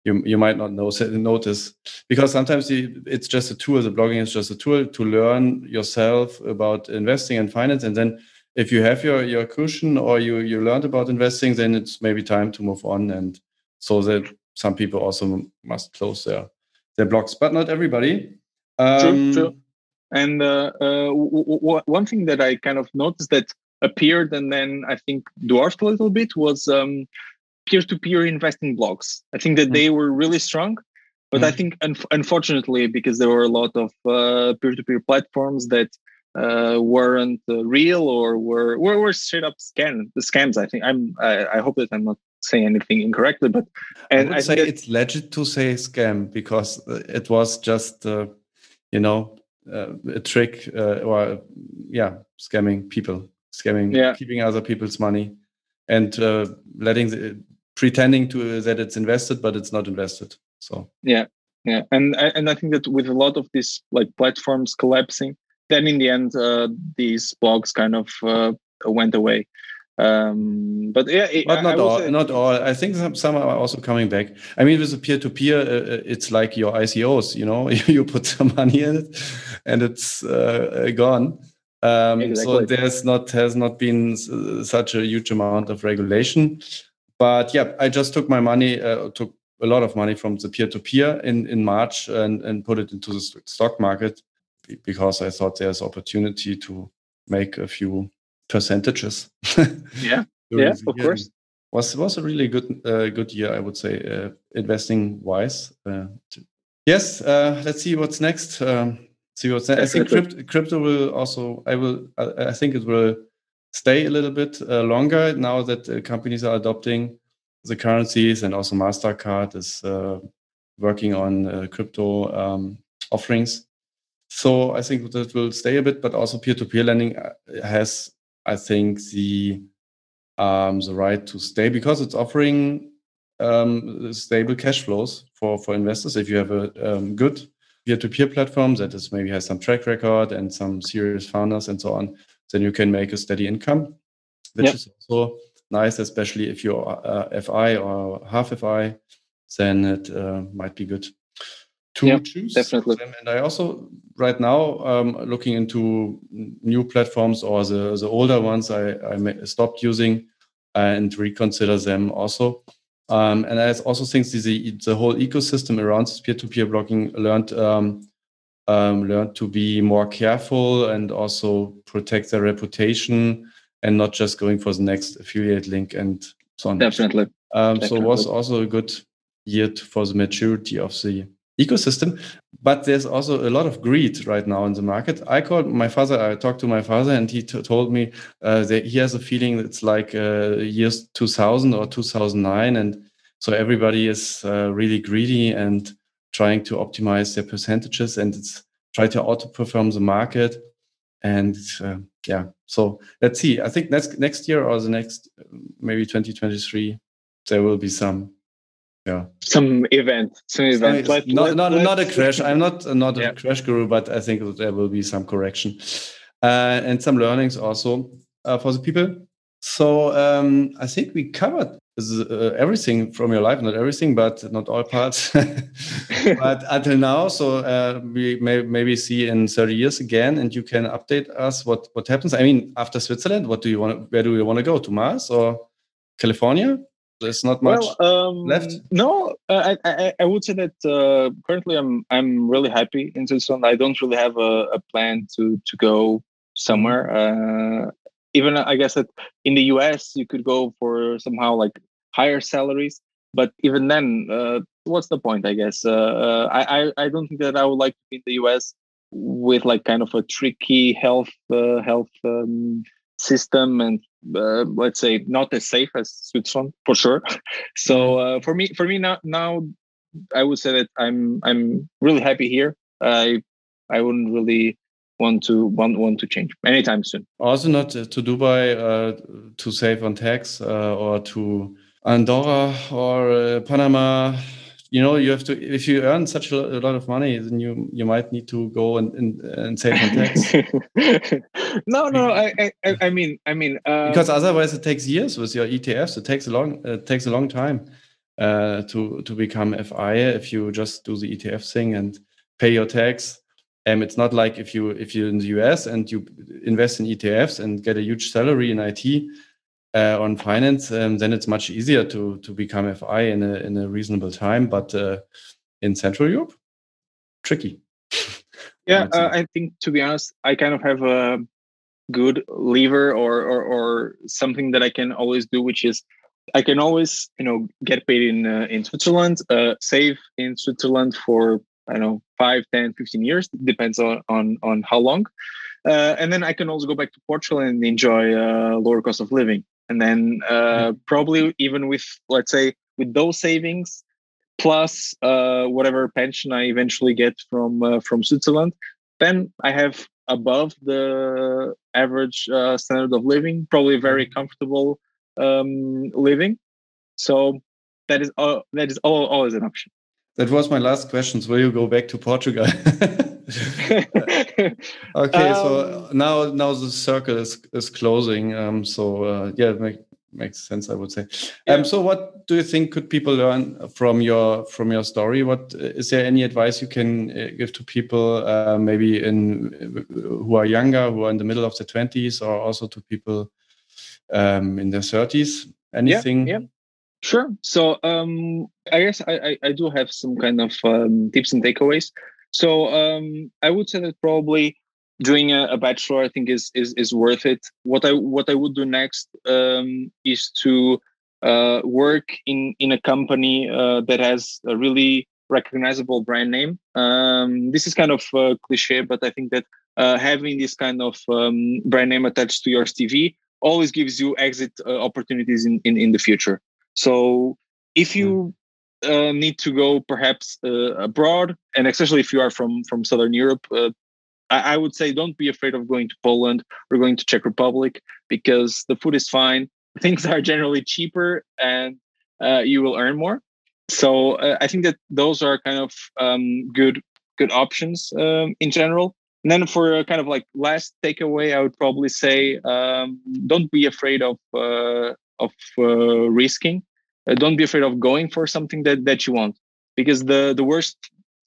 you might not notice, because sometimes it's just a tool. The blogging is just a tool to learn yourself about investing and finance. And then if you have your cushion or you learned about investing, then it's maybe time to move on. And so that some people also must close their blogs, but not everybody. True. And one thing that I kind of noticed that appeared and then I think dwarfed a little bit was peer-to-peer investing blogs. I think that they were really strong, but I think unfortunately, because there were a lot of peer-to-peer platforms that weren't real or were straight up scams. I think I hope that I'm not saying anything incorrectly, but I say it's legit to say scam because it was just a trick scamming people, keeping other people's money and pretending to that it's invested, but it's not invested. So yeah, and I think that with a lot of these like platforms collapsing, then in the end these blogs kind of went away. But not all. Not all. I think some are also coming back. I mean, with the peer-to-peer, it's like your ICOs. You know, you put some money in it, and it's gone. Exactly. So has not been such a huge amount of regulation. But yeah, I just took a lot of money from the peer-to-peer in March and put it into the stock market because I thought there's opportunity to make a few percentages. Of course. Was a really good year, I would say, investing wise. Let's see what's next. I think crypto will also. I think it will stay a little bit longer now that companies are adopting the currencies, and also MasterCard is working on crypto offerings. So I think that will stay a bit, but also peer-to-peer lending has, I think, the right to stay because it's offering stable cash flows for investors. If you have a good peer-to-peer platform that is maybe has some track record and some serious founders and so on, then you can make a steady income, which is also nice, especially if you're FI or half FI, then it might be good to choose definitely them. And I also right now looking into new platforms or the older ones I stopped using and reconsider them also. And I also think the whole ecosystem around peer-to-peer blogging learned to be more careful and also protect their reputation and not just going for the next affiliate link and so on. Definitely. So it was also a good year for the maturity of the ecosystem, but there's also a lot of greed right now in the market. I talked to my father, and he told me that he has a feeling it's like years 2000 or 2009, and so everybody is really greedy and trying to optimize their percentages and it's try to outperform the market. And so let's see. I think next year or the next maybe 2023 there will be some event. Not a crash. I'm not a crash guru, but I think there will be some correction and some learnings also for the people. So I think we covered everything from your life. Not everything, but not all parts. But until now, so we maybe see in 30 years again, and you can update us what happens. I mean, after Switzerland, where do you want to go? To Mars or California? There's not much left. No, I would say that currently I'm really happy in Switzerland. I don't really have a plan to go somewhere. Even I guess that in the US you could go for somehow like higher salaries, but even then, what's the point? I guess I don't think that I would like to be in the US with like kind of a tricky health system and let's say not as safe as Switzerland for sure. So for me now I would say that I'm really happy here. I wouldn't really want to change anytime soon. Also not to Dubai to save on tax or to Andorra or Panama. You know, you have to, if you earn such a lot of money, then you might need to go and save on tax. No. I mean, because otherwise it takes years with your ETFs. It takes a long time to become FI if you just do the ETF thing and pay your tax. It's not like if you're in the US and you invest in ETFs and get a huge salary in IT or in finance, then it's much easier to become FI in a reasonable time. But in Central Europe, tricky. Yeah, I think to be honest, I kind of have a good lever or something that I can always do, which is I can always get paid in Switzerland, save in Switzerland for 5, 10, 15 years, depends on how long. And then I can also go back to Portugal and enjoy lower cost of living. And then probably even with, let's say, with those savings, plus whatever pension I eventually get from Switzerland, then I have above the average standard of living, probably very comfortable living. So that is always an option. That was my last question. Will you go back to Portugal? Okay, so now the circle is closing. So it makes sense, I would say. Yeah. So what do you think could people learn from your story? What is there any advice you can give to people, maybe who are younger, who are in the middle of their 20s, or also to people in their 30s? Anything? Yeah. Sure. So I guess I do have some kind of tips and takeaways. So I would say that probably doing a bachelor, I think is worth it. What I would do next is to work in a company that has a really recognizable brand name. This is kind of cliche, but I think that having this kind of brand name attached to your CV always gives you exit opportunities in the future. So if you need to go perhaps abroad, and especially if you are from Southern Europe, I would say don't be afraid of going to Poland or going to Czech Republic, because the food is fine, things are generally cheaper, and you will earn more. So I think that those are kind of good options in general. And then for kind of like last takeaway, I would probably say don't be afraid of risking. Don't be afraid of going for something that you want, because the worst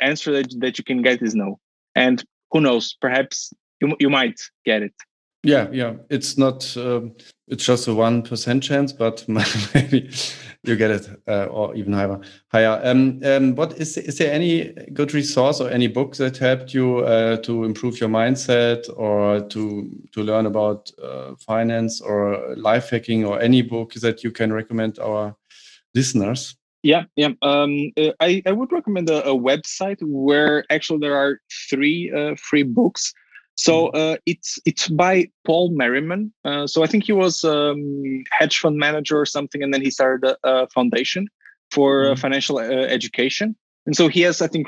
answer that you can get is no. And who knows, perhaps you might get it. Yeah. It's not, it's just a 1% chance, but maybe you get it or even higher. What is there any good resource or any book that helped you to improve your mindset or to learn about finance or life hacking, or any book that you can recommend our listeners? Yeah. I would recommend a website where actually there are 3 free books. So it's by Paul Merriman. So I think he was hedge fund manager or something, and then he started a foundation for financial education. And so he has, I think,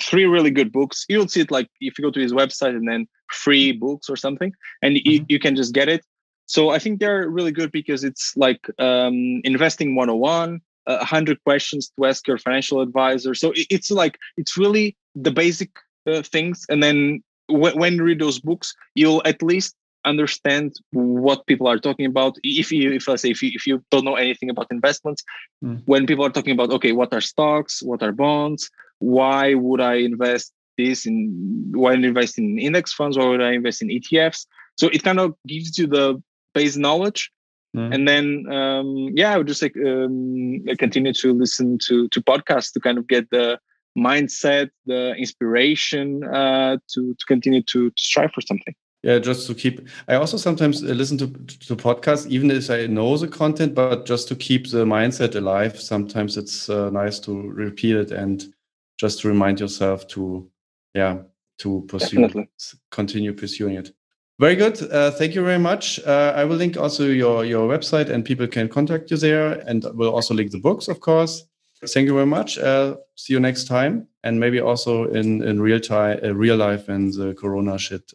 3 really good books. You'll see it like if you go to his website and then free books or something, and you can just get it. So I think they're really good because it's like investing 101, 100 questions to ask your financial advisor. So it's really the basic things, and then when you read those books, you'll at least understand what people are talking about. If you don't know anything about investments, when people are talking about, okay, what are stocks, what are bonds, why would I invest this in? Why invest in index funds? Why would I invest in ETFs? So it kind of gives you the base knowledge, and then I would just like continue to listen to podcasts to kind of get the mindset, the inspiration to continue to strive for something. Yeah, just to keep. I also sometimes listen to podcasts, even if I know the content, but just to keep the mindset alive. Sometimes it's nice to repeat it and just to remind yourself to continue pursuing it. Very good. Thank you very much. I will link also your website and people can contact you there, and we'll also link the books, of course. Thank you very much. See you next time, and maybe also in real time, real life, when the Corona shit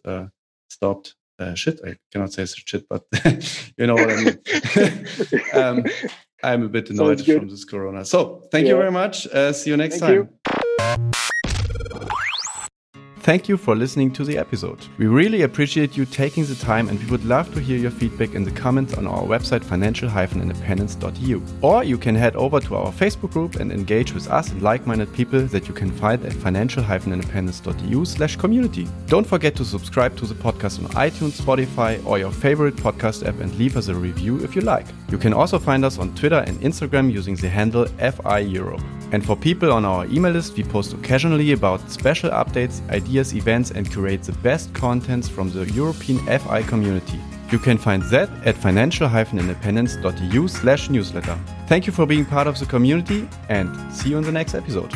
stopped. Shit, I cannot say shit, but you know what I mean. I'm a bit annoyed from this Corona. So thank you very much. See you next time. Thank you for listening to the episode. We really appreciate you taking the time, and we would love to hear your feedback in the comments on our website financial-independence.eu. Or you can head over to our Facebook group and engage with us and like-minded people that you can find at financial-independence.eu/community. Don't forget to subscribe to the podcast on iTunes, Spotify, or your favorite podcast app, and leave us a review if you like. You can also find us on Twitter and Instagram using the handle FI Europe. And for people on our email list, we post occasionally about special updates, ideas, events, and curate the best contents from the European FI community. You can find that at financial-independence.eu/newsletter. Thank you for being part of the community, and see you in the next episode.